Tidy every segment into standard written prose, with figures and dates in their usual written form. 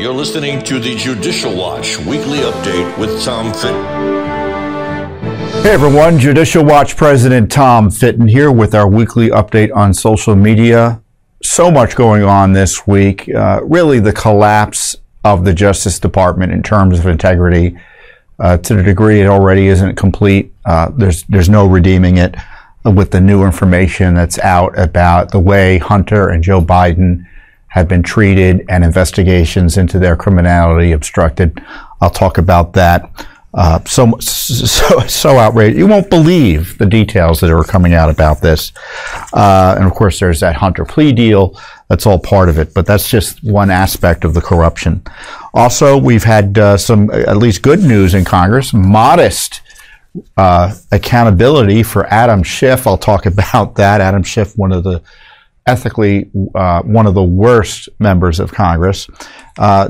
You're listening to the Judicial Watch Weekly Update with Tom Fitton. Hey everyone, Judicial Watch President Tom Fitton here with our weekly update on social media. So much going on this week. Really the collapse of the Justice Department in terms of integrity. To the degree it already isn't complete, there's no redeeming it with the new information that's out about the way Hunter and Joe Biden have been treated and investigations into their criminality obstructed. I'll talk about that. So outrageous. You won't believe the details that are coming out about this. And of course, there's that Hunter plea deal. That's all part of it, but that's just one aspect of the corruption. Also, we've had some at least good news in Congress, modest accountability for Adam Schiff. I'll talk about that. Adam Schiff, one of the ethically one of the worst members of Congress.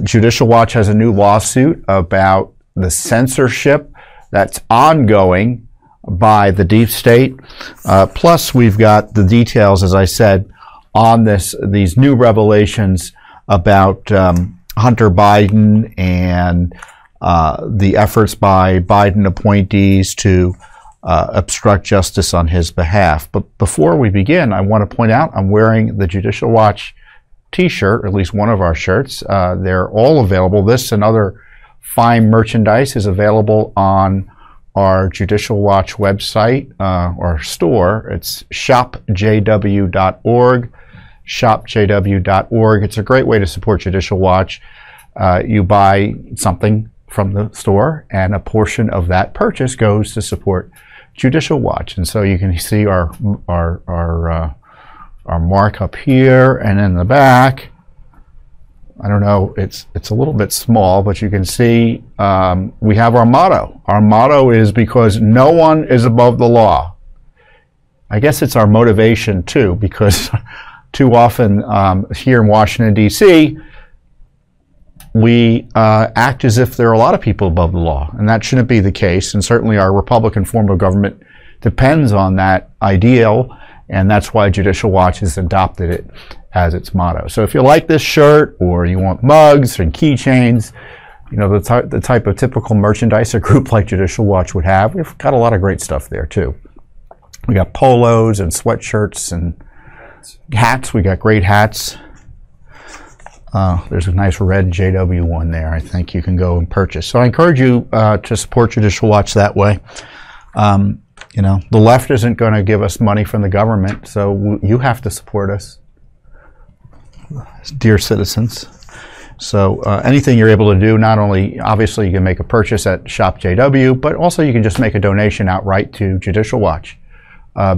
Judicial Watch has a new lawsuit about the censorship that's ongoing by the deep state. Plus, we've got the details, as I said, on these new revelations about Hunter Biden and the efforts by Biden appointees to obstruct justice on his behalf. But before we begin, I want to point out I'm wearing the Judicial Watch t-shirt, or at least one of our shirts. They're all available. This and other fine merchandise is available on our Judicial Watch website or store. It's shopjw.org, shopjw.org. It's a great way to support Judicial Watch. You buy something from the store, and a portion of that purchase goes to support Judicial Watch, and so you can see our mark up here and in the back. I don't know, it's a little bit small, but you can see we have our motto. Our motto is because no one is above the law. I guess it's our motivation too, because too often here in Washington D.C. we act as if there are a lot of people above the law, and that shouldn't be the case. And certainly our Republican form of government depends on that ideal, and that's why Judicial Watch has adopted it as its motto. So if you like this shirt, or you want mugs and keychains, you know, the type of typical merchandise a group like Judicial Watch would have, we've got a lot of great stuff there too. We got polos and sweatshirts and hats. We got great hats. There's a nice red JW one there I think you can go and purchase. So I encourage you to support Judicial Watch that way. You know, the left isn't going to give us money from the government, so you have to support us, dear citizens. So anything you're able to do, not only obviously you can make a purchase at ShopJW, but also you can just make a donation outright to Judicial Watch.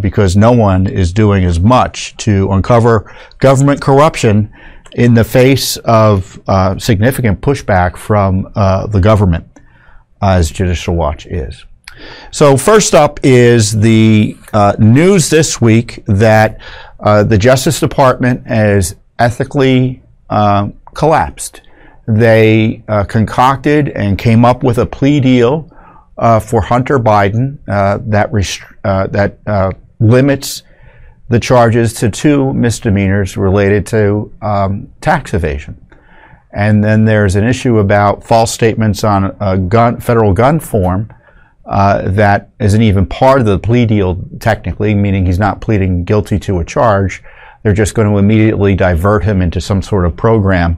Because no one is doing as much to uncover government corruption in the face of significant pushback from the government, as Judicial Watch is. So first up is the news this week that the Justice Department has ethically collapsed. They concocted and came up with a plea deal for Hunter Biden that limits the charges to 2 misdemeanors related to tax evasion. And then there's an issue about false statements on a federal gun form that isn't even part of the plea deal technically, meaning he's not pleading guilty to a charge. They're just going to immediately divert him into some sort of program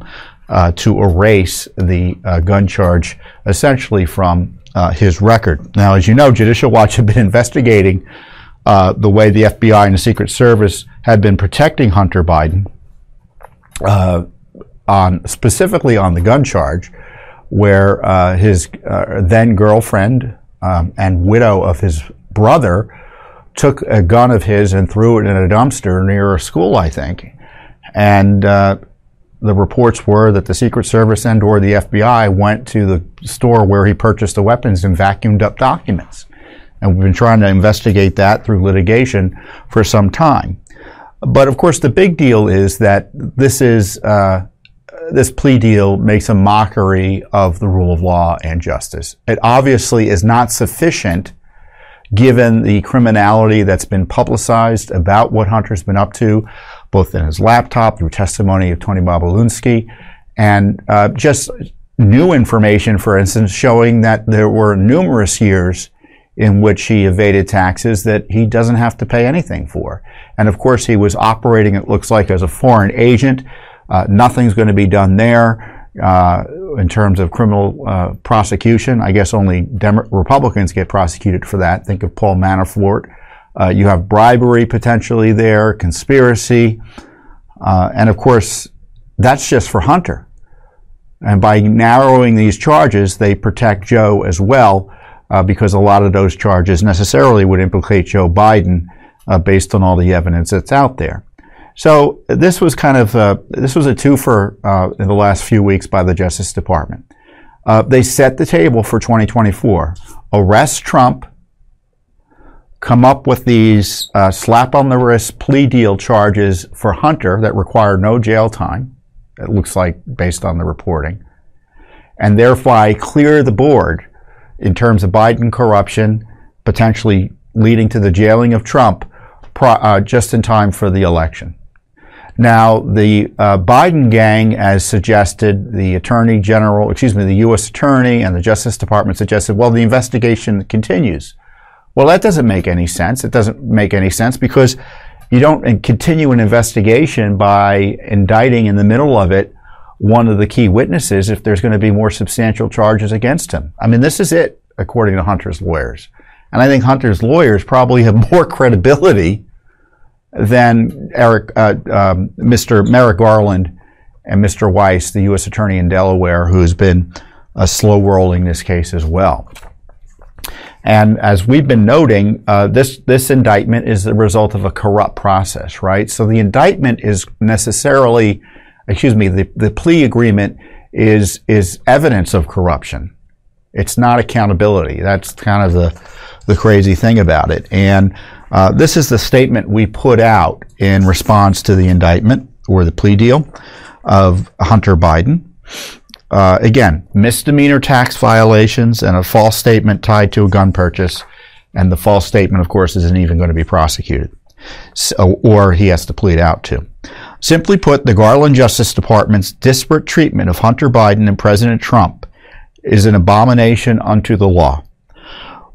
to erase the gun charge essentially from his record. Now, as you know, Judicial Watch have been investigating the way the FBI and the Secret Service had been protecting Hunter Biden, specifically on the gun charge, where his then girlfriend and widow of his brother took a gun of his and threw it in a dumpster near a school, I think. And the reports were that the Secret Service and or the FBI went to the store where he purchased the weapons and vacuumed up documents. And we've been trying to investigate that through litigation for some time. But of course, the big deal is that this plea deal makes a mockery of the rule of law and justice. It obviously is not sufficient given the criminality that's been publicized about what Hunter's been up to, both in his laptop, through testimony of Tony Bobulinski, and just new information, for instance, showing that there were numerous years in which he evaded taxes that he doesn't have to pay anything for. And of course, he was operating, it looks like, as a foreign agent. Nothing's going to be done there in terms of criminal prosecution. I guess only Republicans get prosecuted for that. Think of Paul Manafort. You have bribery potentially there, conspiracy, and of course, that's just for Hunter. And by narrowing these charges, they protect Joe as well, because a lot of those charges necessarily would implicate Joe Biden, based on all the evidence that's out there. So this was kind of a twofer in the last few weeks by the Justice Department. They set the table for 2024: arrest Trump, come up with these slap on the wrist plea deal charges for Hunter that require no jail time, it looks like, based on the reporting, and thereby clear the board in terms of Biden corruption, potentially leading to the jailing of Trump just in time for the election. Now, the Biden gang, as suggested, the Attorney General, the U.S. Attorney and the Justice Department suggested, well, the investigation continues. Well, that doesn't make any sense. It doesn't make any sense because you don't continue an investigation by indicting in the middle of it one of the key witnesses if there's going to be more substantial charges against him. I mean, this is it, according to Hunter's lawyers. And I think Hunter's lawyers probably have more credibility than Mr. Merrick Garland and Mr. Weiss, the U.S. Attorney in Delaware, who's been slow rolling this case as well. And as we've been noting, this indictment is the result of a corrupt process, right? So the indictment is necessarily, the plea agreement is evidence of corruption. It's not accountability. That's kind of the crazy thing about it. And this is the statement we put out in response to the indictment or the plea deal of Hunter Biden. Again, misdemeanor tax violations and a false statement tied to a gun purchase. And the false statement, of course, isn't even going to be prosecuted, so, or he has to plead out to. Simply put, the Garland Justice Department's disparate treatment of Hunter Biden and President Trump is an abomination unto the law.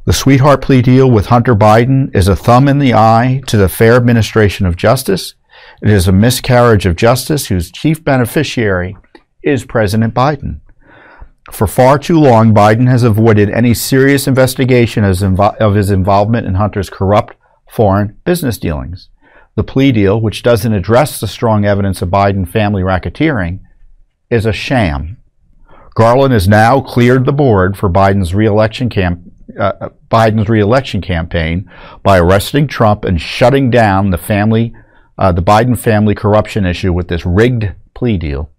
The sweetheart plea deal with Hunter Biden is a thumb in the eye to the fair administration of justice. It is a miscarriage of justice whose chief beneficiary is President Biden. For far too long, Biden has avoided any serious investigation of his involvement in Hunter's corrupt foreign business dealings. The plea deal, which doesn't address the strong evidence of Biden family racketeering, is a sham. Garland has now cleared the board for Biden's re-election campaign by arresting Trump and shutting down the Biden family corruption issue with this rigged plea deal.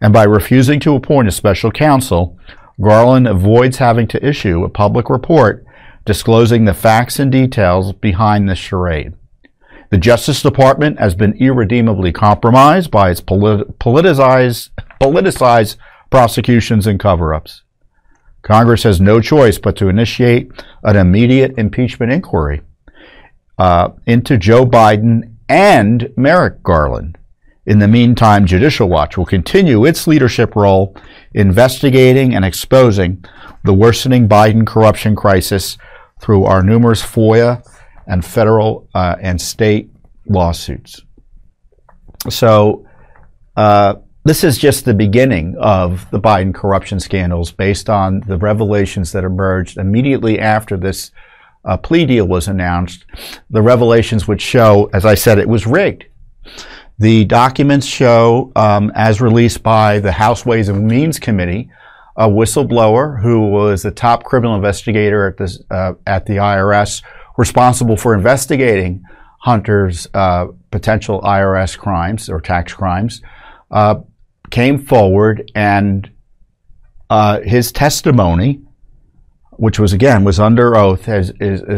And by refusing to appoint a special counsel, Garland avoids having to issue a public report disclosing the facts and details behind this charade. The Justice Department has been irredeemably compromised by its politicized prosecutions and cover-ups. Congress has no choice but to initiate an immediate impeachment inquiry into Joe Biden and Merrick Garland. In the meantime, Judicial Watch will continue its leadership role investigating and exposing the worsening Biden corruption crisis through our numerous FOIA and federal and state lawsuits. So this is just the beginning of the Biden corruption scandals based on the revelations that emerged immediately after this plea deal was announced. The revelations would show, as I said, it was rigged. The documents show, as released by the House Ways and Means Committee, a whistleblower who was the top criminal investigator at the IRS, responsible for investigating Hunter's potential IRS crimes or tax crimes, came forward, and his testimony, which was under oath, has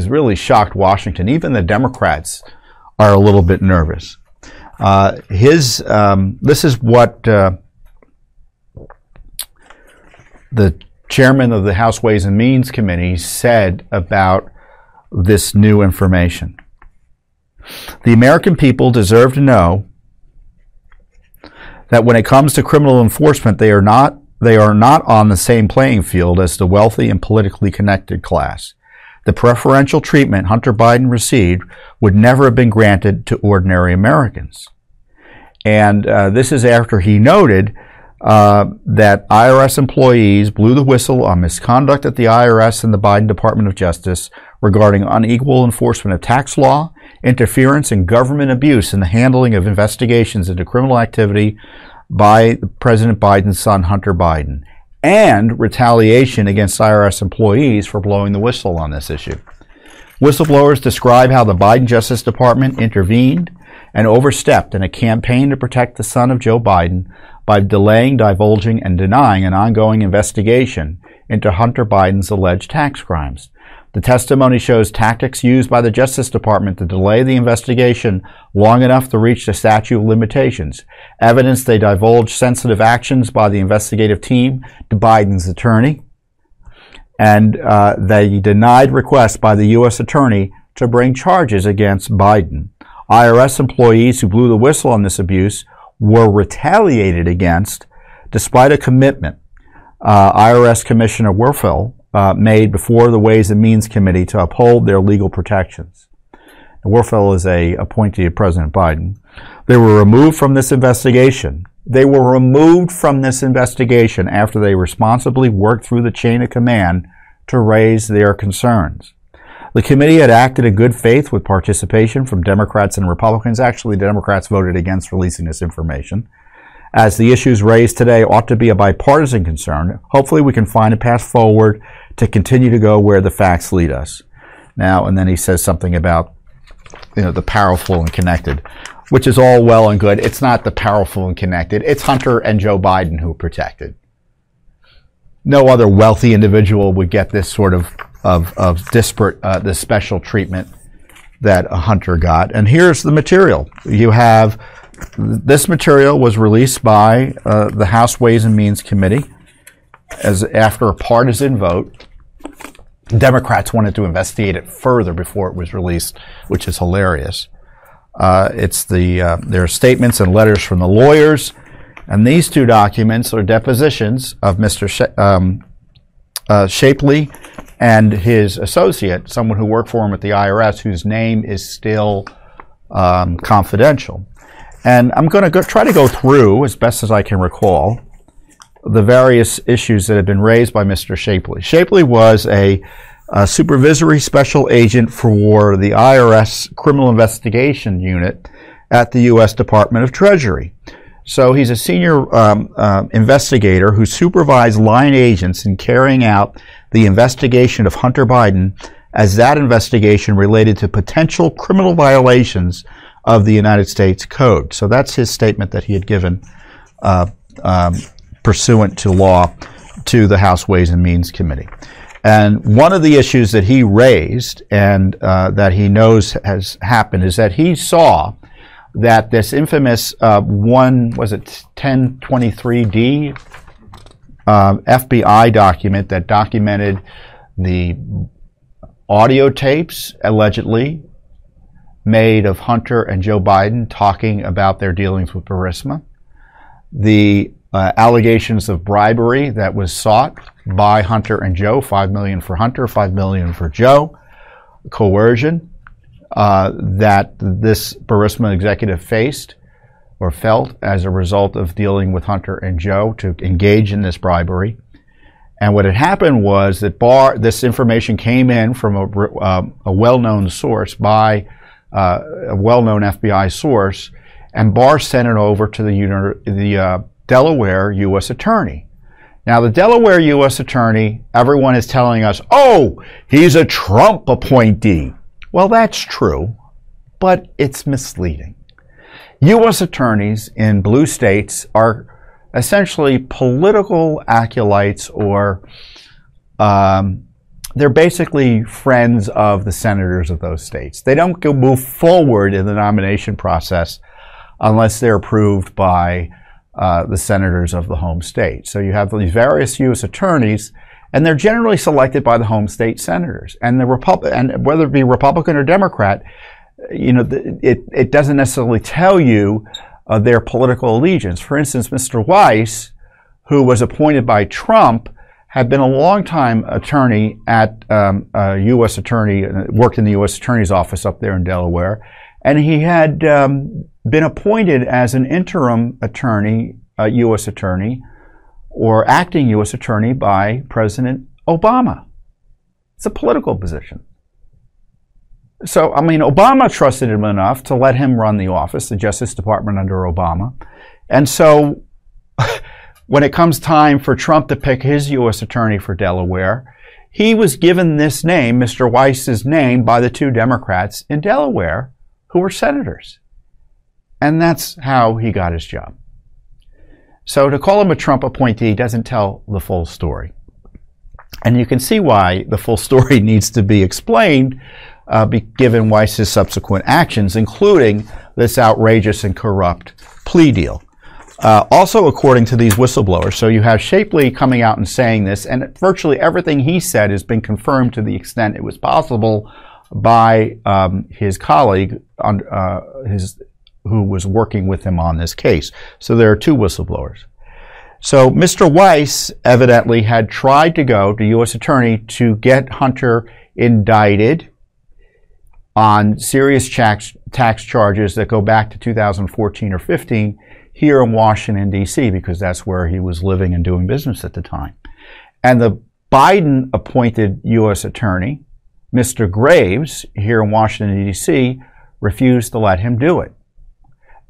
really shocked Washington. Even the Democrats are a little bit nervous. This is what the chairman of the House Ways and Means Committee said about this new information. The American people deserve to know that when it comes to criminal enforcement, they are not on the same playing field as the wealthy and politically connected class. The preferential treatment Hunter Biden received would never have been granted to ordinary Americans. And this is after he noted that IRS employees blew the whistle on misconduct at the IRS and the Biden Department of Justice regarding unequal enforcement of tax law, interference, and government abuse in the handling of investigations into criminal activity by President Biden's son, Hunter Biden, and retaliation against IRS employees for blowing the whistle on this issue. Whistleblowers describe how the Biden Justice Department intervened and overstepped in a campaign to protect the son of Joe Biden by delaying, divulging, and denying an ongoing investigation into Hunter Biden's alleged tax crimes. The testimony shows tactics used by the Justice Department to delay the investigation long enough to reach the statute of limitations. Evidence they divulged sensitive actions by the investigative team to Biden's attorney, and they denied requests by the U.S. attorney to bring charges against Biden. IRS employees who blew the whistle on this abuse were retaliated against despite a commitment IRS Commissioner Werfel made before the Ways and Means Committee to uphold their legal protections. Werfel is an appointee of President Biden. They were removed from this investigation. They were removed from this investigation after they responsibly worked through the chain of command to raise their concerns. The committee had acted in good faith with participation from Democrats and Republicans. Actually, Democrats voted against releasing this information, as the issues raised today ought to be a bipartisan concern. Hopefully we can find a path forward to continue to go where the facts lead us. Now, and then he says something about, you know, the powerful and connected, which is all well and good. It's not the powerful and connected. It's Hunter and Joe Biden who are protected. No other wealthy individual would get this sort of disparate, the special treatment that a Hunter got. And here's the material. You have, this material was released by the House Ways and Means Committee after a partisan vote. Democrats wanted to investigate it further before it was released, which is hilarious. It's the, there are statements and letters from the lawyers, and these two documents are depositions of Mr. Shapley and his associate, someone who worked for him at the IRS, whose name is still confidential. And I'm going to try to go through, as best as I can recall, the various issues that have been raised by Mr. Shapley. Shapley was a supervisory special agent for the IRS Criminal Investigation Unit at the U.S. Department of Treasury. So he's a senior investigator who supervised line agents in carrying out the investigation of Hunter Biden, as that investigation related to potential criminal violations of the United States Code. So that's his statement that he had given pursuant to law to the House Ways and Means Committee. And one of the issues that he raised and that he knows has happened is that he saw that this infamous 1023D FBI document that documented the audio tapes, allegedly, made of Hunter and Joe Biden talking about their dealings with Burisma, the allegations of bribery that was sought by Hunter and Joe, $5 million for Hunter, $5 million for Joe, coercion that this Burisma executive faced or felt as a result of dealing with Hunter and Joe to engage in this bribery. And what had happened was that this information came in from a well-known source by a well-known FBI source, and Barr sent it over to the Delaware U.S. attorney. Now, the Delaware U.S. attorney, everyone is telling us, oh, he's a Trump appointee. Well, that's true, but it's misleading. U.S. attorneys in blue states are essentially political acolytes, or they're basically friends of the senators of those states. They don't move forward in the nomination process unless they're approved by the senators of the home state. So you have these various U.S. attorneys, and they're generally selected by the home state senators. And and whether it be Republican or Democrat, you know, it doesn't necessarily tell you their political allegiance. For instance, Mr. Weiss, who was appointed by Trump, had been a longtime attorney at U.S. attorney, worked in the U.S. Attorney's Office up there in Delaware, and he had been appointed as an interim attorney, U.S. attorney, or acting U.S. attorney by President Obama. It's a political position. So, I mean, Obama trusted him enough to let him run the office, the Justice Department under Obama. And so, when it comes time for Trump to pick his U.S. attorney for Delaware, he was given this name, Mr. Weiss's name, by the two Democrats in Delaware who were senators. And that's how he got his job. So to call him a Trump appointee doesn't tell the full story. And you can see why the full story needs to be explained, given Weiss's subsequent actions, including this outrageous and corrupt plea deal. Also, according to these whistleblowers, so you have Shapley coming out and saying this, and virtually everything he said has been confirmed to the extent it was possible by his colleague on, who was working with him on this case. So there are two whistleblowers. So Mr. Weiss evidently had tried to go to U.S. Attorney to get Hunter indicted on serious tax charges that go back to 2014 or 15 here in Washington, D.C., because that's where he was living and doing business at the time. And the Biden-appointed U.S. Attorney, Mr. Graves, here in Washington, D.C., refused to let him do it.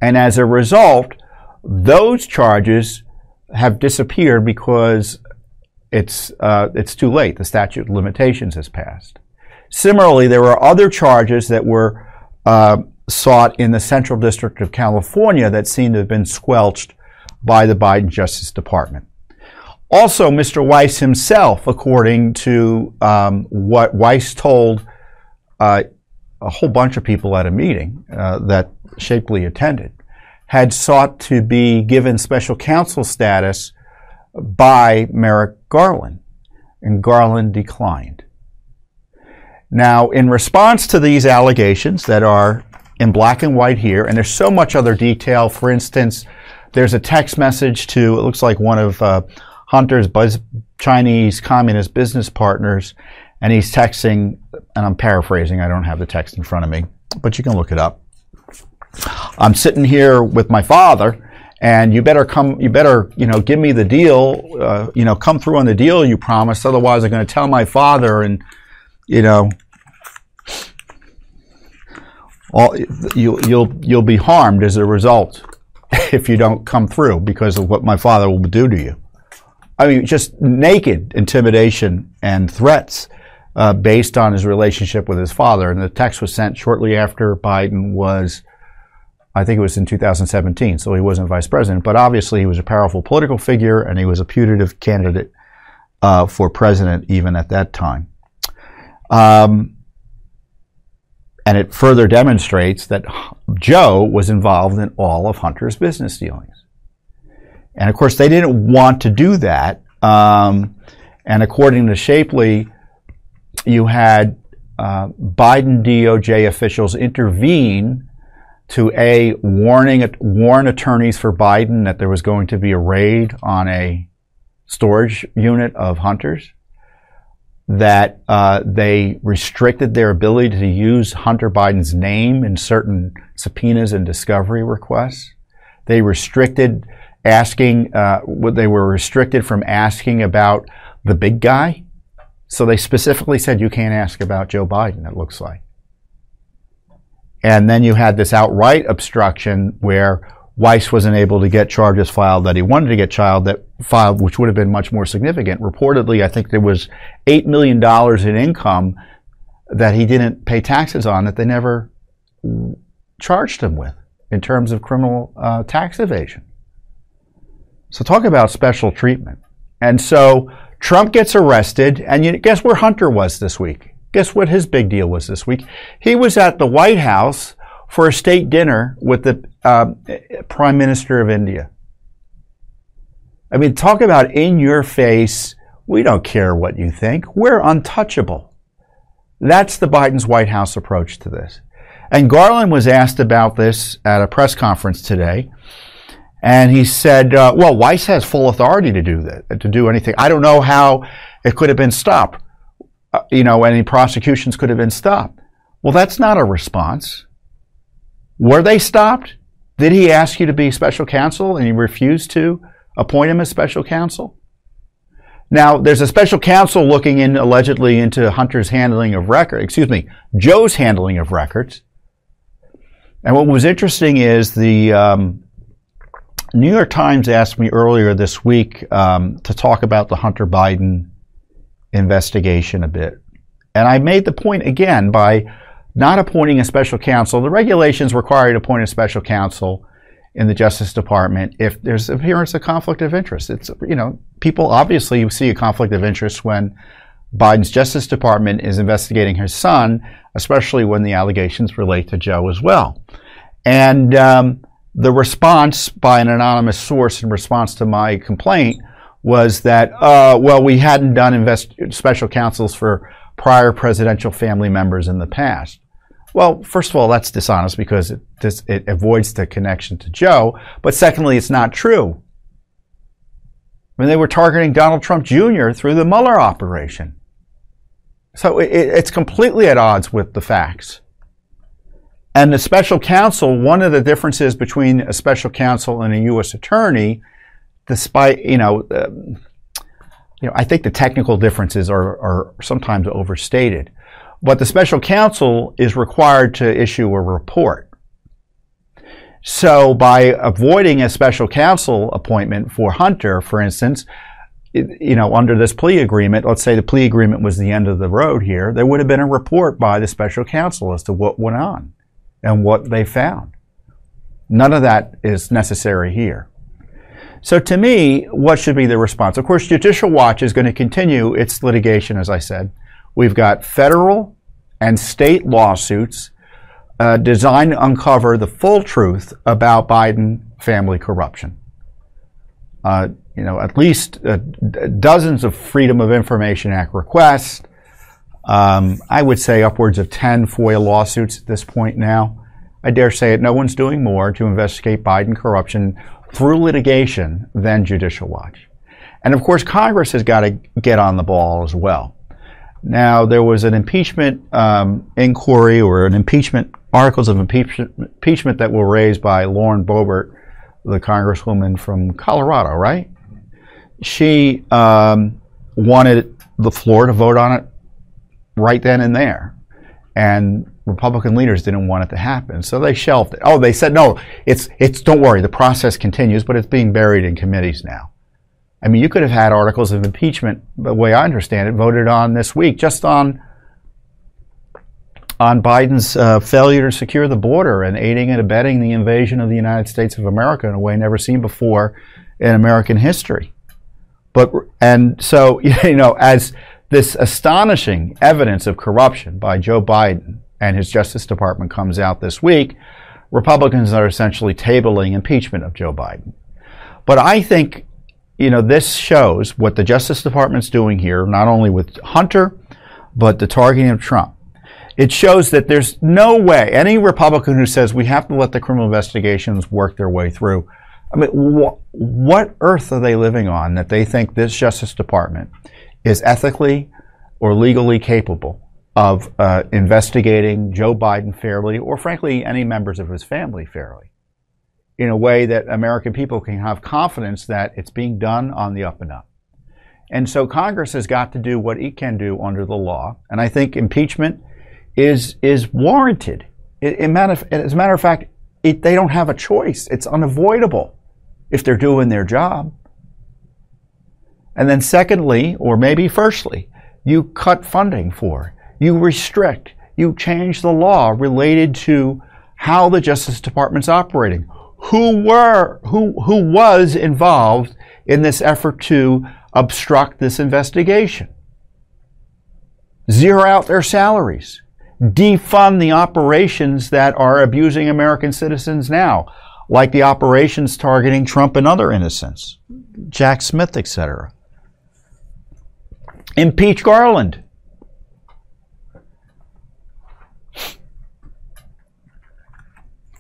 And as a result, those charges have disappeared because it's too late. The statute of limitations has passed. Similarly, there were other charges that were sought in the Central District of California that seemed to have been squelched by the Biden Justice Department. Also, Mr. Weiss himself, according to what Weiss told a whole bunch of people at a meeting that Shapley attended, had sought to be given special counsel status by Merrick Garland, and Garland declined. Now, in response to these allegations that are in black and white here, and there's so much other detail, for instance, there's a text message to, it looks like one of Hunter's Chinese communist business partners, and he's texting, and I'm paraphrasing, I don't have the text in front of me, but you can look it up. I'm sitting here with my father, and you better come, give me the deal, come through on the deal you promised, otherwise I'm going to tell my father, and, you'll be harmed as a result if you don't come through because of what my father will do to you. I mean, just naked intimidation and threats based on his relationship with his father. And the text was sent shortly after Biden was, I think it was in 2017, so he wasn't vice president. But obviously he was a powerful political figure and he was a putative candidate for president even at that time. And it further demonstrates that Joe was involved in all of Hunter's business dealings. And of course, they didn't want to do that. And according to Shapley, you had Biden DOJ officials intervene to warn attorneys for Biden that there was going to be a raid on a storage unit of Hunter's, that they restricted their ability to use Hunter Biden's name in certain subpoenas and discovery requests. They restricted asking, they were restricted from asking about the big guy. So they specifically said, you can't ask about Joe Biden, it looks like. And then you had this outright obstruction where Weiss wasn't able to get charges filed that he wanted to get filed, which would have been much more significant. Reportedly, I think there was $8 million in income that he didn't pay taxes on that they never charged him with in terms of criminal tax evasion. So talk about special treatment. And so Trump gets arrested, and guess where Hunter was this week? Guess what his big deal was this week? He was at the White House for a state dinner with the Prime Minister of India. I mean, talk about in your face, we don't care what you think, we're untouchable. That's the Biden's White House approach to this. And Garland was asked about this at a press conference today. And he said, well, Weiss has full authority to do that, to do anything. I don't know how it could have been stopped. You know, any prosecutions could have been stopped. Well, that's not a response. Were they stopped? Did he ask you to be special counsel and you refused to appoint him as special counsel? Now, there's a special counsel looking in allegedly into Hunter's handling of records, Joe's handling of records. And what was interesting is the New York Times asked me earlier this week to talk about the Hunter Biden investigation a bit. And I made the point again by not appointing a special counsel. The regulations require you to appoint a special counsel in the Justice Department if there's appearance of conflict of interest. It's, you know, people obviously see a conflict of interest when Biden's Justice Department is investigating his son, especially when the allegations relate to Joe as well. And the response by an anonymous source in response to my complaint was that, well, we hadn't done special counsels for prior presidential family members in the past. Well, first of all, that's dishonest because it avoids the connection to Joe. But secondly, it's not true. I mean, they were targeting Donald Trump Jr. through the Mueller operation. So it's completely at odds with the facts. And the special counsel, one of the differences between a special counsel and a U.S. attorney, despite, I think the technical differences are sometimes overstated. But the special counsel is required to issue a report. So by avoiding a special counsel appointment for Hunter, for instance, under this plea agreement, let's say the plea agreement was the end of the road here, there would have been a report by the special counsel as to what went on and what they found. None of that is necessary here. So to me, what should be the response? Of course, Judicial Watch is going to continue its litigation, as I said. We've got federal and state lawsuits designed to uncover the full truth about Biden family corruption. At least dozens of Freedom of Information Act requests. I would say upwards of 10 FOIA lawsuits at this point now. I dare say it, no one's doing more to investigate Biden corruption through litigation than Judicial Watch. And of course, Congress has got to get on the ball as well. Now, there was an impeachment inquiry or an impeachment, articles of impeachment that were raised by Lauren Boebert, the congresswoman from Colorado, right? She wanted the floor to vote on it right then and there. And Republican leaders didn't want it to happen, so they shelved it. Oh, they said, no, it's don't worry, the process continues, but it's being buried in committees now. I mean, you could have had articles of impeachment, the way I understand it, voted on this week, just on Biden's failure to secure the border and aiding and abetting the invasion of the United States of America in a way never seen before in American history. And so, as this astonishing evidence of corruption by Joe Biden and his Justice Department comes out this week, Republicans are essentially tabling impeachment of Joe Biden. But I think this shows what the Justice Department's doing here, not only with Hunter, but the targeting of Trump. It shows that there's no way any Republican who says we have to let the criminal investigations work their way through. I mean, what earth are they living on that they think this Justice Department is ethically or legally capable of investigating Joe Biden fairly, or frankly, any members of his family fairly, in a way that American people can have confidence that it's being done on the up and up. And so Congress has got to do what it can do under the law. And I think impeachment is warranted. As a matter of fact, they don't have a choice. It's unavoidable if they're doing their job. And then secondly, or maybe firstly, you cut funding for, you restrict, you change the law related to how the Justice Department's operating. Who was involved in this effort to obstruct this investigation? Zero out their salaries. Defund the operations that are abusing American citizens now, like the operations targeting Trump and other innocents, Jack Smith, etc. Impeach Garland.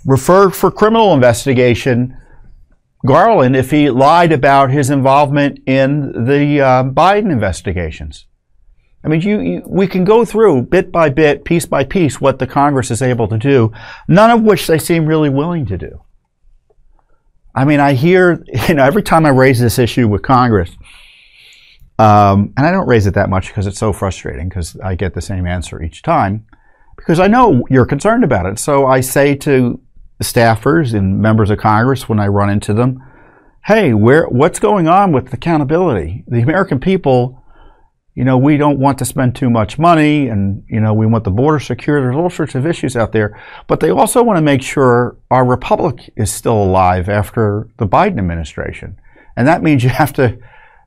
referred for criminal investigation Garland if he lied about his involvement in the Biden investigations. I mean, we can go through bit by bit, piece by piece, what the Congress is able to do, none of which they seem really willing to do. I mean, I hear, every time I raise this issue with Congress, and I don't raise it that much because it's so frustrating because I get the same answer each time, because I know you're concerned about it. So I say to staffers and members of Congress when I run into them, hey, what's going on with accountability? The American people, we don't want to spend too much money, and, we want the border secure. There's all sorts of issues out there. But they also want to make sure our republic is still alive after the Biden administration. And that means you have to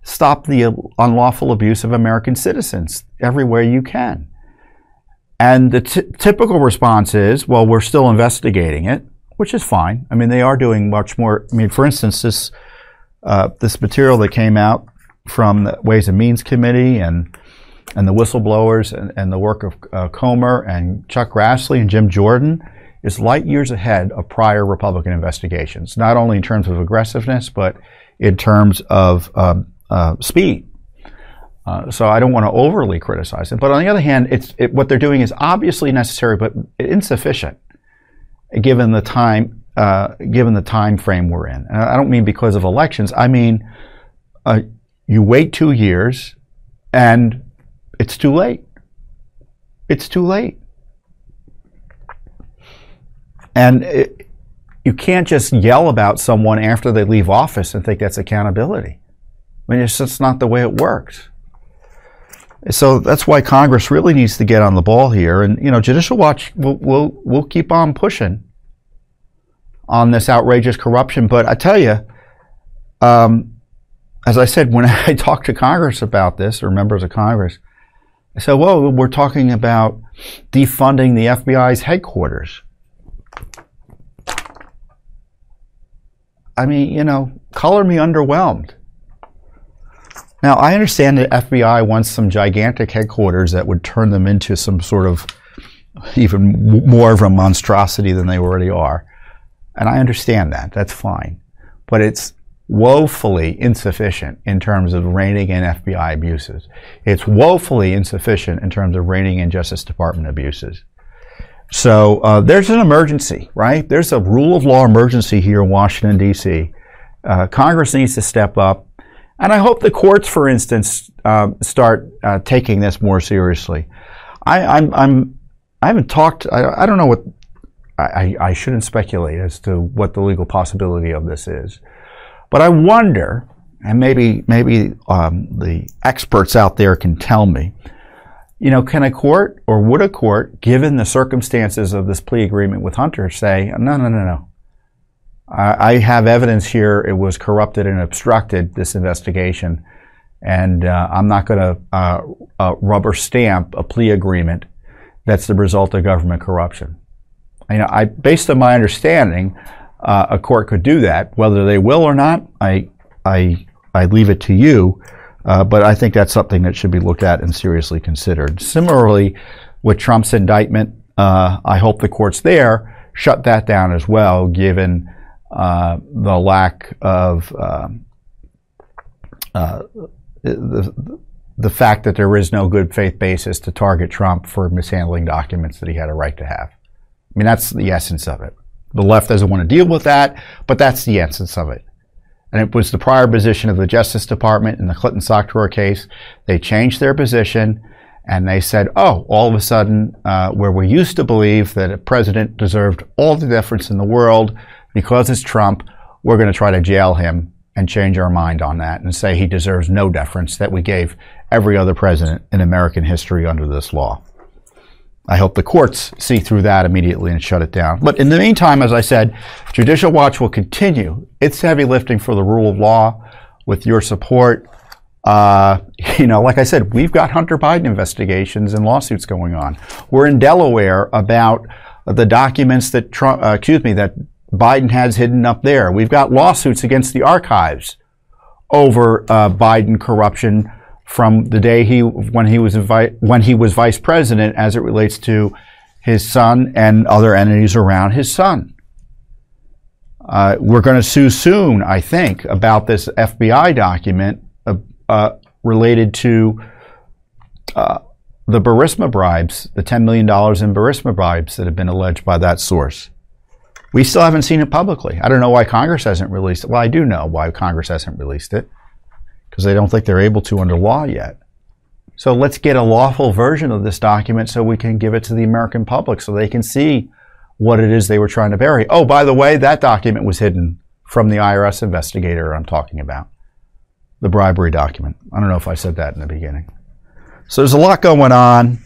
stop the unlawful abuse of American citizens everywhere you can. And the typical response is, well, we're still investigating it, which is fine. I mean, they are doing much more. I mean, for instance, this material that came out from the Ways and Means Committee and the whistleblowers and the work of Comer and Chuck Grassley and Jim Jordan is light years ahead of prior Republican investigations, not only in terms of aggressiveness, but in terms of speed. So I don't want to overly criticize it. But on the other hand, what they're doing is obviously necessary, but insufficient, given the time frame we're in. And I don't mean because of elections. I mean, you wait 2 years, and it's too late. It's too late. And you can't just yell about someone after they leave office and think that's accountability. I mean, it's just not the way it works. So that's why Congress really needs to get on the ball here, and Judicial Watch will keep on pushing on this outrageous corruption. But I tell you, as I said, when I talked to Congress about this, or members of Congress, I said, "Well, we're talking about defunding the FBI's headquarters." I mean, color me underwhelmed. Now, I understand the FBI wants some gigantic headquarters that would turn them into some sort of even more of a monstrosity than they already are. And I understand that. That's fine. But it's woefully insufficient in terms of reining in FBI abuses. It's woefully insufficient in terms of reining in Justice Department abuses. So there's an emergency, right? There's a rule of law emergency here in Washington, D.C. Congress needs to step up. And I hope the courts, for instance, start taking this more seriously. I haven't talked. I don't know what. I shouldn't speculate as to what the legal possibility of this is, but I wonder, and maybe the experts out there can tell me. Can a court or would a court, given the circumstances of this plea agreement with Hunter, say no? I have evidence here. It was corrupted and obstructed this investigation, and I'm not going to rubber stamp a plea agreement that's the result of government corruption. Based on my understanding, a court could do that. Whether they will or not, I leave it to you. But I think that's something that should be looked at and seriously considered. Similarly, with Trump's indictment, I hope the courts there shut that down as well, given the lack of the fact that there is no good faith basis to target Trump for mishandling documents that he had a right to have. I mean, that's the essence of it. The left doesn't want to deal with that, but that's the essence of it. And it was the prior position of the Justice Department in the Clinton Socktor case. They changed their position, and they said, oh, all of a sudden, where we used to believe that a president deserved all the deference in the world, because it's Trump, we're going to try to jail him and change our mind on that and say he deserves no deference that we gave every other president in American history under this law. I hope the courts see through that immediately and shut it down. But in the meantime, as I said, Judicial Watch will continue its heavy lifting for the rule of law with your support. Like I said, we've got Hunter Biden investigations and lawsuits going on. We're in Delaware about the documents that that Biden has hidden up there. We've got lawsuits against the archives over Biden corruption from the day when he was vice president, as it relates to his son and other entities around his son. We're going to sue soon, I think, about this FBI document related to the Burisma bribes, the $10 million in Burisma bribes that have been alleged by that source. We still haven't seen it publicly. I don't know why Congress hasn't released it. Well, I do know why Congress hasn't released it, because they don't think they're able to under law yet. So let's get a lawful version of this document so we can give it to the American public so they can see what it is they were trying to bury. Oh, by the way, that document was hidden from the IRS investigator I'm talking about, the bribery document. I don't know if I said that in the beginning. So there's a lot going on,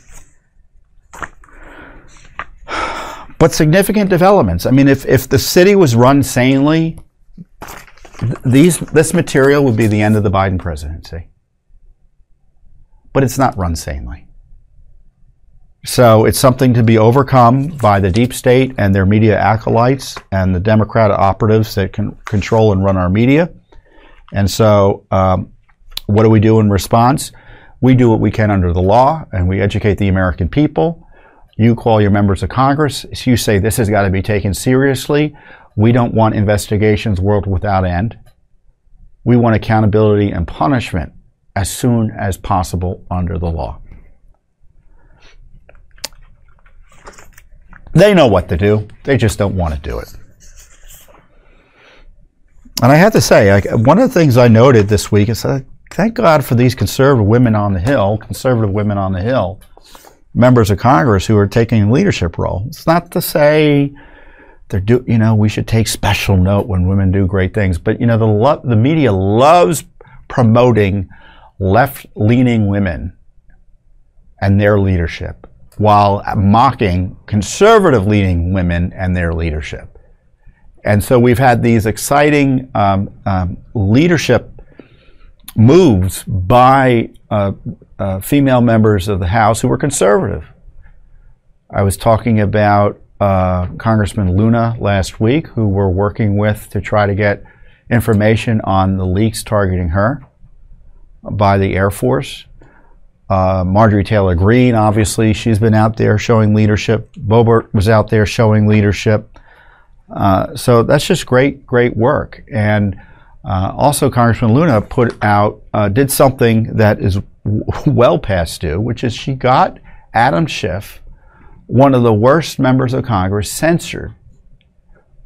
but significant developments. I mean, if the city was run sanely, this material would be the end of the Biden presidency. But it's not run sanely. So it's something to be overcome by the deep state and their media acolytes and the Democrat operatives that can control and run our media. And so what do we do in response? We do what we can under the law, and we educate the American people. You call your members of Congress. You say this has got to be taken seriously. We don't want investigations world without end. We want accountability and punishment as soon as possible under the law. They know what to do. They just don't want to do it. And I have to say, one of the things I noted this week is thank God for these conservative women on the Hill, members of Congress who are taking a leadership role. It's not to say we should take special note when women do great things, but the media loves promoting left-leaning women and their leadership while mocking conservative-leaning women and their leadership. And so we've had these exciting leadership moves by female members of the House who were conservative. I was talking about Congressman Luna last week, who we're working with to try to get information on the leaks targeting her by the Air Force. Marjorie Taylor Greene, obviously, she's been out there showing leadership. Boebert was out there showing leadership. So that's just great, great work. And also, Congressman Luna did something that is well past due, which is she got Adam Schiff, one of the worst members of Congress, censured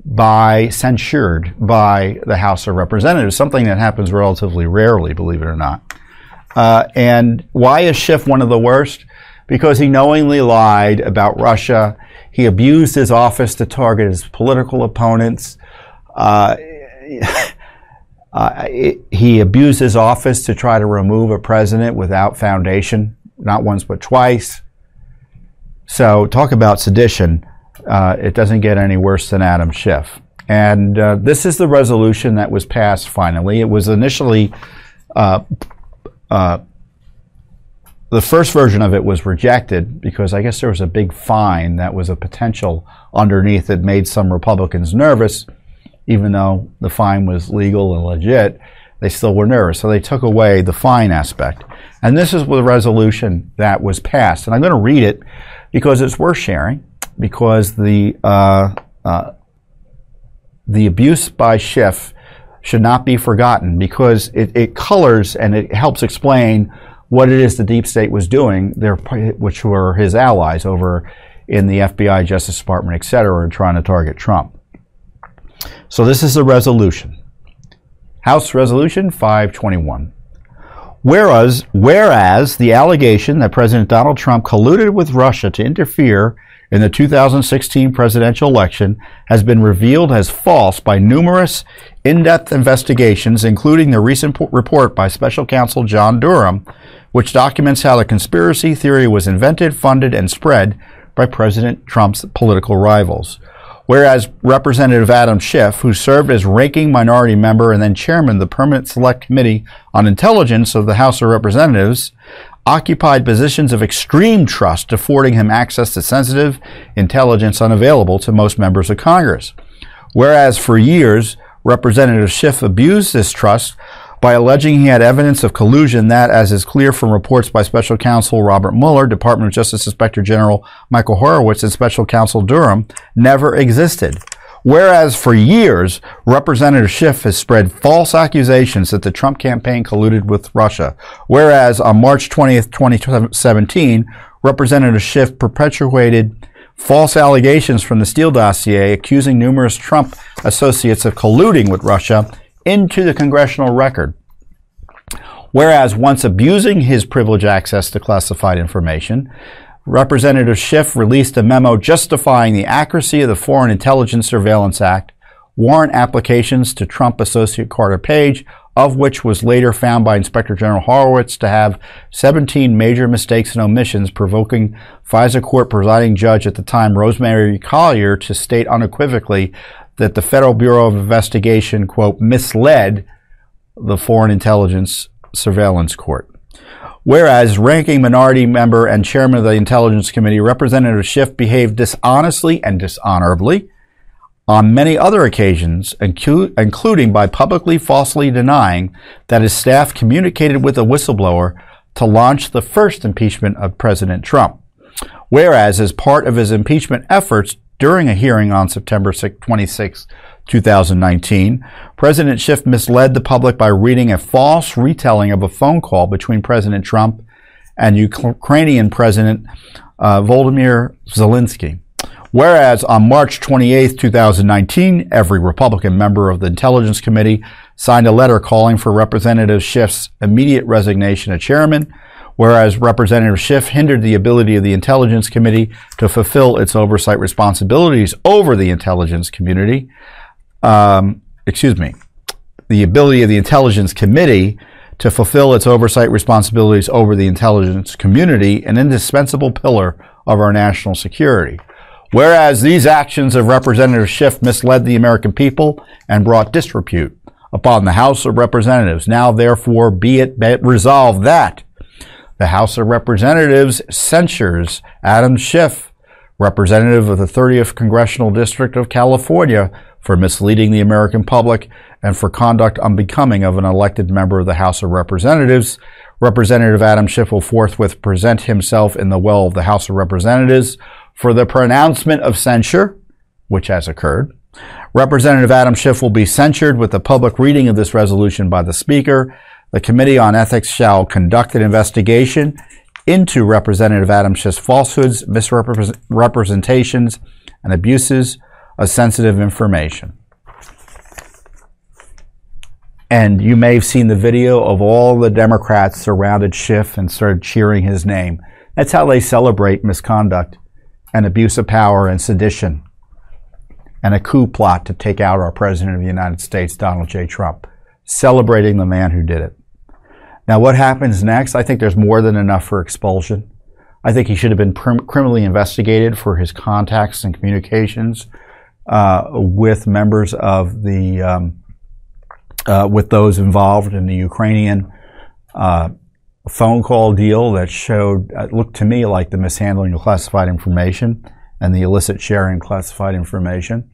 by the House of Representatives, something that happens relatively rarely, believe it or not. And why is Schiff one of the worst? Because he knowingly lied about Russia. He abused his office to target his political opponents. He abused his office to try to remove a president without foundation, not once but twice. So talk about sedition. It doesn't get any worse than Adam Schiff. And this is the resolution that was passed finally. It was initially, the first version of it was rejected because I guess there was a big fine that was a potential underneath that made some Republicans nervous. Even though the fine was legal and legit, they still were nervous. So they took away the fine aspect. And this is the resolution that was passed. And I'm going to read it because it's worth sharing, because the abuse by Schiff should not be forgotten, because it colors and it helps explain what it is the deep state was doing, which were his allies over in the FBI, Justice Department, et cetera, and trying to target Trump. So this is the resolution. House Resolution 521. Whereas the allegation that President Donald Trump colluded with Russia to interfere in the 2016 presidential election has been revealed as false by numerous in-depth investigations, including the recent report by Special Counsel John Durham, which documents how the conspiracy theory was invented, funded, and spread by President Trump's political rivals. Whereas Representative Adam Schiff, who served as ranking minority member and then chairman of the Permanent Select Committee on Intelligence of the House of Representatives, occupied positions of extreme trust, affording him access to sensitive intelligence unavailable to most members of Congress. Whereas for years, Representative Schiff abused this trust by alleging he had evidence of collusion that, as is clear from reports by Special Counsel Robert Mueller, Department of Justice Inspector General Michael Horowitz, and Special Counsel Durham, never existed. Whereas for years, Representative Schiff has spread false accusations that the Trump campaign colluded with Russia. Whereas on March 20th, 2017, Representative Schiff perpetuated false allegations from the Steele dossier accusing numerous Trump associates of colluding with Russia into the congressional record. Whereas once abusing his privilege access to classified information, Representative Schiff released a memo justifying the accuracy of the Foreign Intelligence Surveillance Act, warrant applications to Trump associate Carter Page, of which was later found by Inspector General Horowitz to have 17 major mistakes and omissions, provoking FISA court presiding judge at the time, Rosemary Collyer, to state unequivocally that the Federal Bureau of Investigation, quote, misled the Foreign Intelligence Surveillance Court. Whereas ranking minority member and chairman of the Intelligence Committee, Representative Schiff behaved dishonestly and dishonorably on many other occasions, including by publicly falsely denying that his staff communicated with a whistleblower to launch the first impeachment of President Trump. Whereas as part of his impeachment efforts during a hearing on September 26, 2019, President Schiff misled the public by reading a false retelling of a phone call between President Trump and Ukrainian President Volodymyr Zelensky. Whereas on March 28, 2019, every Republican member of the Intelligence Committee signed a letter calling for Representative Schiff's immediate resignation as chairman. Whereas Representative Schiff hindered the ability of the Intelligence Committee to fulfill its oversight responsibilities over the intelligence community, the ability of the Intelligence Committee to fulfill its oversight responsibilities over the intelligence community, an indispensable pillar of our national security. Whereas these actions of Representative Schiff misled the American people and brought disrepute upon the House of Representatives. Now, therefore, be it resolved that the House of Representatives censures Adam Schiff, representative of the 30th Congressional District of California, for misleading the American public and for conduct unbecoming of an elected member of the House of Representatives. Representative Adam Schiff will forthwith present himself in the well of the House of Representatives for the pronouncement of censure, which has occurred. Representative Adam Schiff will be censured with the public reading of this resolution by the Speaker. The Committee on Ethics shall conduct an investigation into Representative Adam Schiff's falsehoods, misrepresentations, and abuses of sensitive information. And you may have seen the video of all the Democrats surrounded Schiff and started cheering his name. That's how they celebrate misconduct and abuse of power and sedition and a coup plot to take out our President of the United States, Donald J. Trump, celebrating the man who did it. Now, what happens next? I think there's more than enough for expulsion. I think he should have been criminally investigated for his contacts and communications with members of the, with those involved in the Ukrainian phone call deal that showed, looked to me like the mishandling of classified information and the illicit sharing of classified information.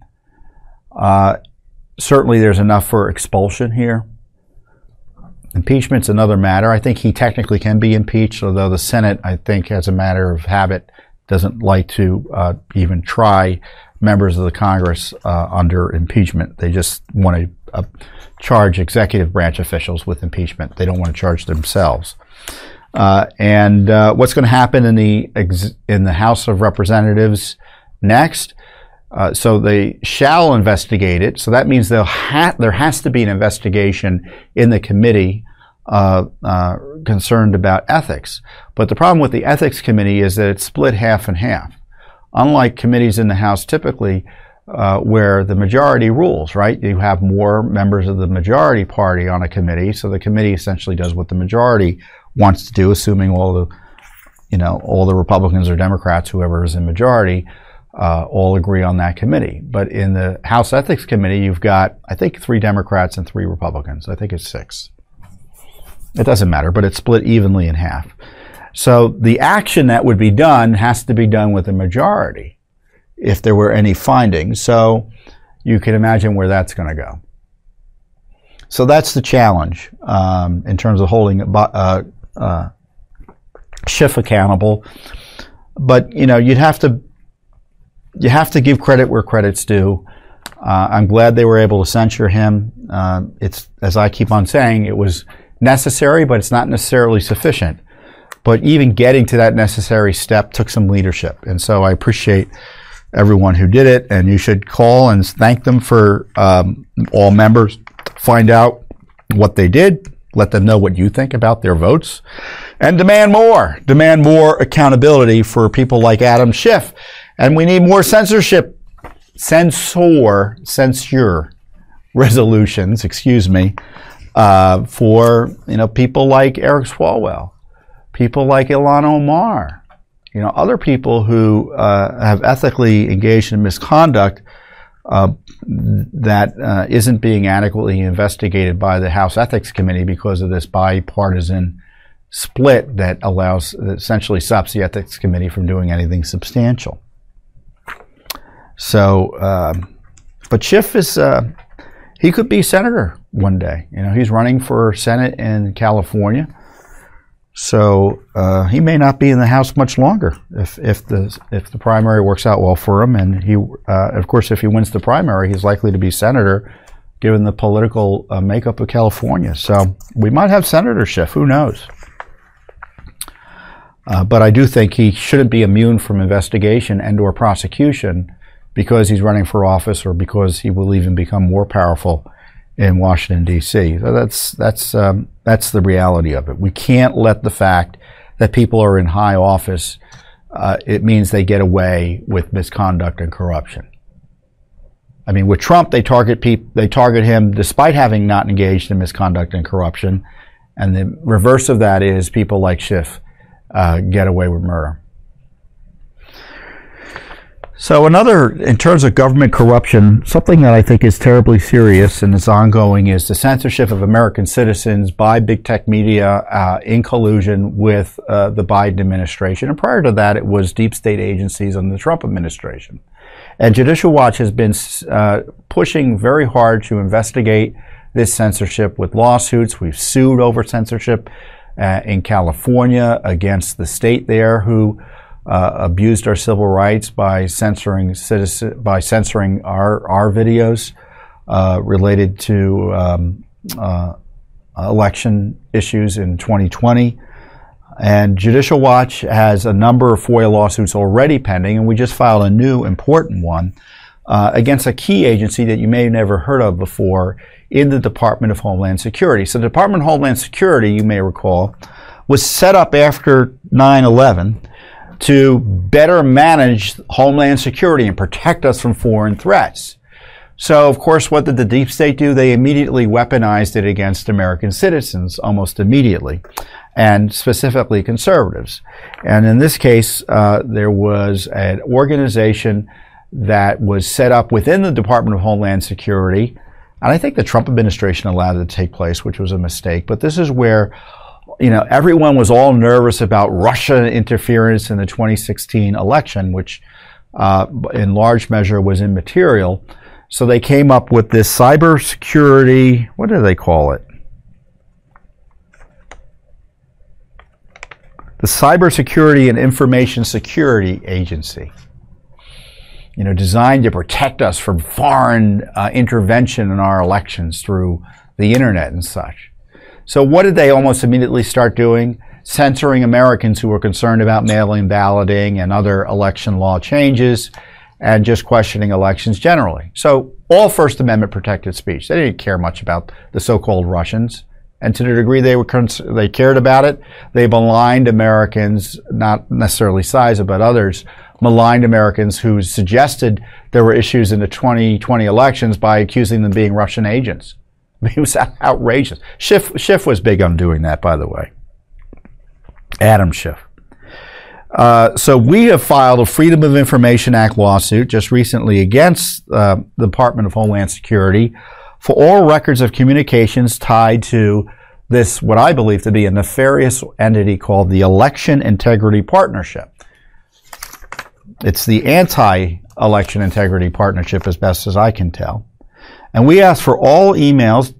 Certainly there's enough for expulsion here. Impeachment's another matter. I think he technically can be impeached, although the Senate, I think, as a matter of habit, doesn't like to even try members of the Congress under impeachment. They just want to charge executive branch officials with impeachment. They don't want to charge themselves. What's going to happen in the House of Representatives next? So they shall investigate it. So that means there has to be an investigation in the committee concerned about ethics. But the problem with the Ethics Committee is that it's split half and half. Unlike committees in the House typically where the majority rules, right? You have more members of the majority party on a committee, so the committee essentially does what the majority wants to do, assuming all the Republicans or Democrats, whoever is in majority, all agree on that committee. But in the House Ethics Committee, you've got, I think, 3 Democrats and 3 Republicans. I think it's 6. It doesn't matter, but it's split evenly in half. So the action that would be done has to be done with a majority if there were any findings. So you can imagine where that's going to go. So that's the challenge in terms of holding Schiff accountable. But you have to give credit where credit's due. I'm glad they were able to censure him. It's, as I keep on saying, it was necessary, but it's not necessarily sufficient. But even getting to that necessary step took some leadership. And so I appreciate everyone who did it. And you should call and thank them for all members. Find out what they did. Let them know what you think about their votes. And demand more. Demand more accountability for people like Adam Schiff. And we need more censorship. Censure resolutions, for, people like Eric Swalwell, people like Ilhan Omar, other people who have ethically engaged in misconduct that isn't being adequately investigated by the House Ethics Committee because of this bipartisan split that allows, that essentially stops the Ethics Committee from doing anything substantial. So, but Schiff is, he could be senator one day. He's running for Senate in California. So he may not be in the House much longer if the primary works out well for him. And he, of course, if he wins the primary, he's likely to be senator, given the political makeup of California. So we might have Senator Schiff. Who knows? But I do think he shouldn't be immune from investigation and/or prosecution because he's running for office or because he will even become more powerful in Washington, D.C. So that's the reality of it. We can't let the fact that people are in high office, it means they get away with misconduct and corruption. I mean, with Trump, they target him despite having not engaged in misconduct and corruption. And the reverse of that is people like Schiff get away with murder. So another, in terms of government corruption, something that I think is terribly serious and is ongoing is the censorship of American citizens by big tech media in collusion with the Biden administration. And prior to that, it was deep state agencies under the Trump administration. And Judicial Watch has been pushing very hard to investigate this censorship with lawsuits. We've sued over censorship in California against the state there who abused our civil rights by censoring our videos related to election issues in 2020. And Judicial Watch has a number of FOIA lawsuits already pending, and we just filed a new important one against a key agency that you may have never heard of before in the Department of Homeland Security. So the Department of Homeland Security, you may recall, was set up after 9/11 to better manage Homeland Security and protect us from foreign threats. So, of course, what did the deep state do? They immediately weaponized it against American citizens, almost immediately, and specifically conservatives. And in this case, there was an organization that was set up within the Department of Homeland Security, and I think the Trump administration allowed it to take place, which was a mistake, but this is where everyone was all nervous about Russian interference in the 2016 election, which in large measure was immaterial. So they came up with this cybersecurity, what do they call it? The Cybersecurity and Information Security Agency, designed to protect us from foreign intervention in our elections through the internet and such. So what did they almost immediately start doing? Censoring Americans who were concerned about mail-in balloting and other election law changes and just questioning elections generally. So all First Amendment protected speech. They didn't care much about the so-called Russians. And to the degree they cared about it, they maligned Americans, not necessarily Siza, but others, maligned Americans who suggested there were issues in the 2020 elections by accusing them of being Russian agents. It was outrageous. Schiff was big on doing that, by the way. Adam Schiff. So we have filed a Freedom of Information Act lawsuit just recently against the Department of Homeland Security for all records of communications tied to this, what I believe to be a nefarious entity called the Election Integrity Partnership. It's the anti-Election Integrity Partnership, as best as I can tell. And we ask for all emails,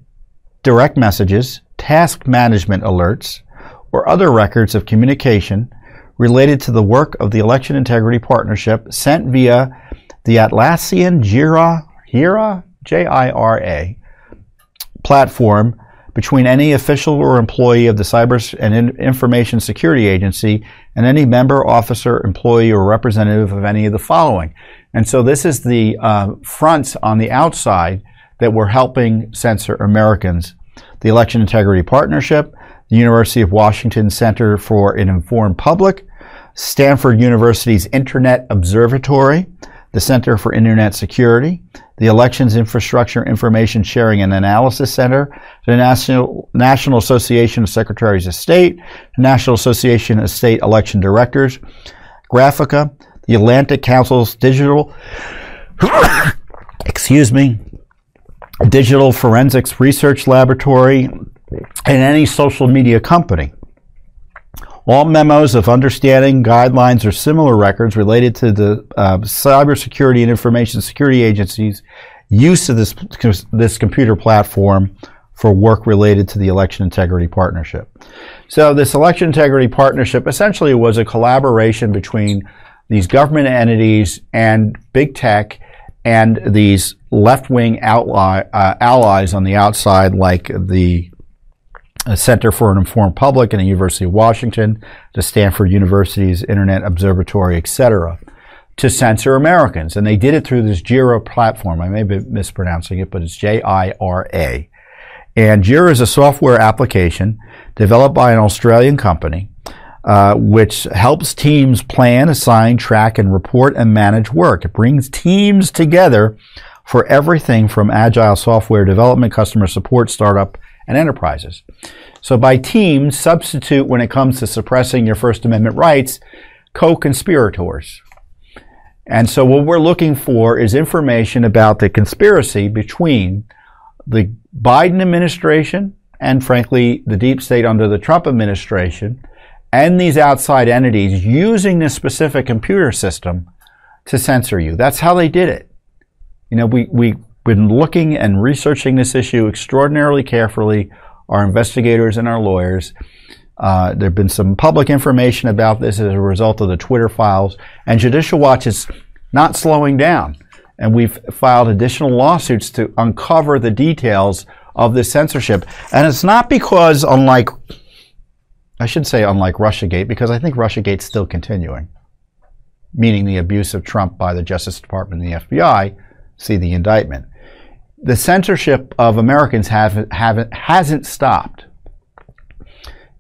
direct messages, task management alerts, or other records of communication related to the work of the Election Integrity Partnership sent via the Atlassian Jira Jira, Jira platform between any official or employee of the Cyber and Information Security Agency and any member, officer, employee, or representative of any of the following. And so this is the fronts on the outside that were helping censor Americans. The Election Integrity Partnership, the University of Washington Center for an Informed Public, Stanford University's Internet Observatory, the Center for Internet Security, the Elections Infrastructure Information Sharing and Analysis Center, the National Association of Secretaries of State, the National Association of State Election Directors, Graphica, the Atlantic Council's Digital, Digital Forensics Research Laboratory, and any social media company. All memos of understanding, guidelines, or similar records related to the Cybersecurity and Information Security Agency's use of this computer platform for work related to the Election Integrity Partnership. So this Election Integrity Partnership essentially was a collaboration between these government entities and big tech and these left-wing allies on the outside, like the Center for an Informed Public in the University of Washington, the Stanford University's Internet Observatory, etc., to censor Americans. And they did it through this Jira platform. I may be mispronouncing it, but it's Jira. And Jira is a software application developed by an Australian company, which helps teams plan, assign, track, and report and manage work. It brings teams together for everything from agile software development, customer support, startup, and enterprises. So by team, substitute when it comes to suppressing your First Amendment rights, co-conspirators. And so what we're looking for is information about the conspiracy between the Biden administration and, frankly, the deep state under the Trump administration and these outside entities using this specific computer system to censor you. That's how they did it. You know, we've been looking and researching this issue extraordinarily carefully, our investigators and our lawyers. There have been some public information about this as a result of the Twitter files, and Judicial Watch is not slowing down. And we've filed additional lawsuits to uncover the details of this censorship. And it's not because, unlike Russiagate, because I think Russiagate's still continuing, meaning the abuse of Trump by the Justice Department and the FBI. See the indictment. The censorship of Americans hasn't stopped.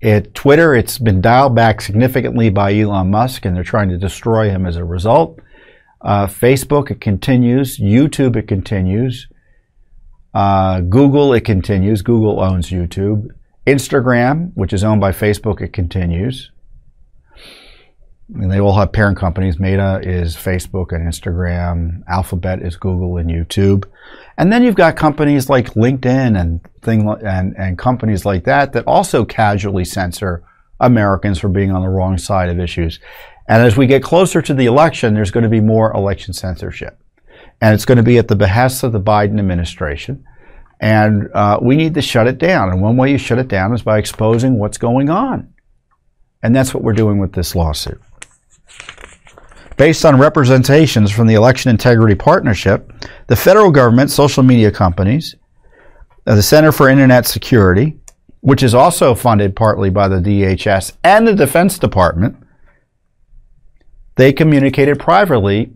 At Twitter, it's been dialed back significantly by Elon Musk, and they're trying to destroy him as a result. Facebook, it continues. YouTube, it continues. Google, it continues. Google owns YouTube. Instagram, which is owned by Facebook, it continues. And they all have parent companies. Meta is Facebook and Instagram. Alphabet is Google and YouTube. And then you've got companies like LinkedIn and companies like that also casually censor Americans for being on the wrong side of issues. And as we get closer to the election, there's going to be more election censorship. And it's going to be at the behest of the Biden administration. And we need to shut it down. And one way you shut it down is by exposing what's going on. And that's what we're doing with this lawsuit. Based on representations from the Election Integrity Partnership, the federal government, social media companies, the Center for Internet Security, which is also funded partly by the DHS and the Defense Department, they communicated privately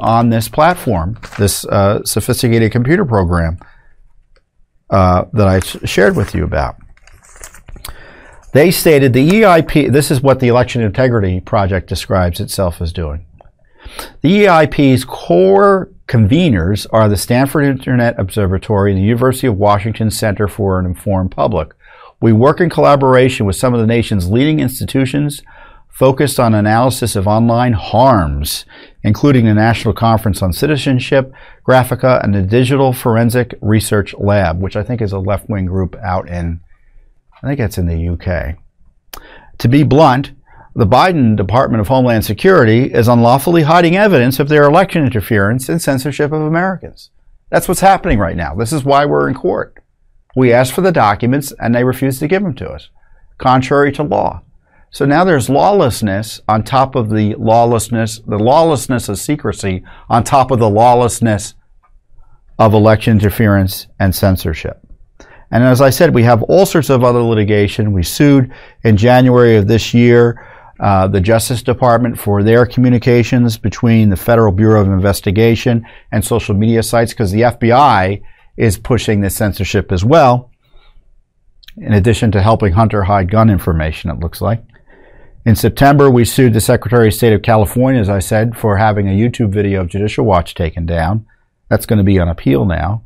on this platform, this sophisticated computer program that I shared with you about. They stated the EIP, this is what the Election Integrity Project describes itself as doing. The EIP's core conveners are the Stanford Internet Observatory and the University of Washington Center for an Informed Public. We work in collaboration with some of the nation's leading institutions focused on analysis of online harms, including the National Conference on Citizenship, Graphica, and the Digital Forensic Research Lab, which I think is a left-wing group out in the UK. To be blunt, the Biden Department of Homeland Security is unlawfully hiding evidence of their election interference and censorship of Americans. That's what's happening right now. This is why we're in court. We asked for the documents and they refused to give them to us, contrary to law. So now there's lawlessness on top of the lawlessness of secrecy on top of the lawlessness of election interference and censorship. And as I said, we have all sorts of other litigation. We sued in January of this year the Justice Department for their communications between the Federal Bureau of Investigation and social media sites, because the FBI is pushing this censorship as well, in addition to helping Hunter hide gun information, it looks like. In September, we sued the Secretary of State of California, as I said, for having a YouTube video of Judicial Watch taken down. That's going to be on appeal now.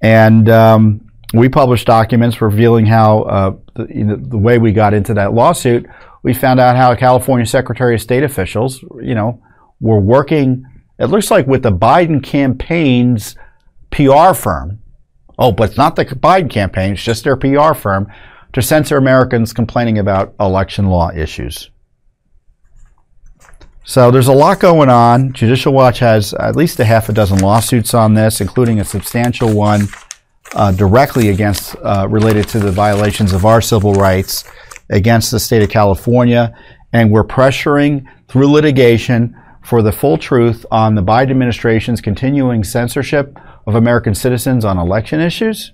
And we published documents revealing how the way we got into that lawsuit. We found out how California Secretary of State officials, were working, it looks like, with the Biden campaign's PR firm. Oh, but it's not the Biden campaign, it's just their PR firm, to censor Americans complaining about election law issues. So there's a lot going on. Judicial Watch has at least a half a dozen lawsuits on this, including a substantial one directly against, related to the violations of our civil rights against the state of California. And we're pressuring through litigation for the full truth on the Biden administration's continuing censorship of American citizens on election issues.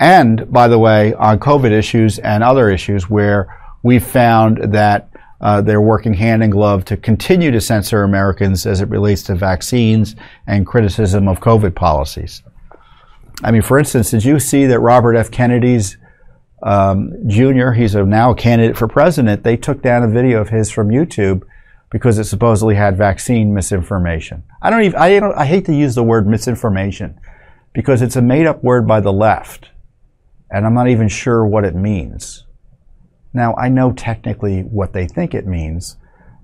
And, by the way, on COVID issues and other issues where we found that they're working hand in glove to continue to censor Americans as it relates to vaccines and criticism of COVID policies. I mean, for instance, did you see that Robert F. Kennedy's Jr., he's now a candidate for president, they took down a video of his from YouTube because it supposedly had vaccine misinformation. I hate to use the word misinformation because it's a made-up word by the left. And I'm not even sure what it means. Now, I know technically what they think it means,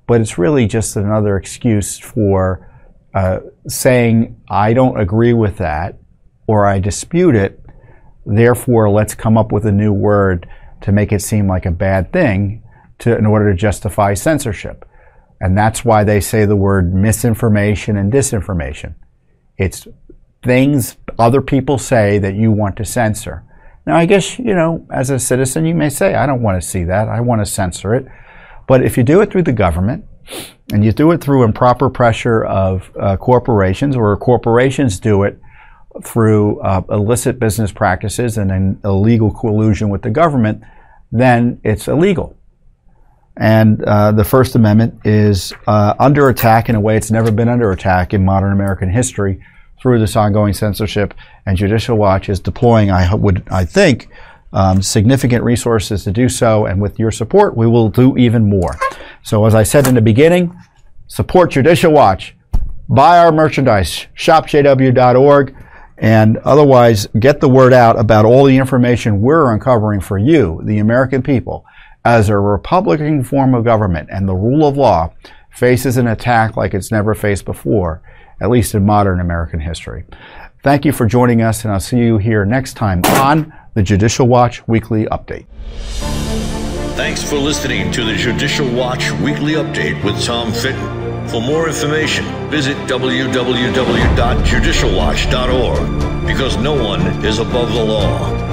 but it's really just another excuse for saying, I don't agree with that, or I dispute it, therefore let's come up with a new word to make it seem like a bad thing in order to justify censorship. And that's why they say the word misinformation and disinformation. It's things other people say that you want to censor. Now, I guess, as a citizen, you may say, I don't want to see that. I want to censor it. But if you do it through the government, and you do it through improper pressure of corporations, or corporations do it through illicit business practices and an illegal collusion with the government, then it's illegal. And the First Amendment is under attack in a way it's never been under attack in modern American history, through this ongoing censorship. And Judicial Watch is deploying, I think, significant resources to do so, and with your support, we will do even more. So as I said in the beginning, support Judicial Watch. Buy our merchandise, shopjw.org, and otherwise get the word out about all the information we're uncovering for you, the American people, as a Republican form of government and the rule of law faces an attack like it's never faced before, at least in modern American history. Thank you for joining us, and I'll see you here next time on the Judicial Watch Weekly Update. Thanks for listening to the Judicial Watch Weekly Update with Tom Fitton. For more information, visit www.judicialwatch.org, because no one is above the law.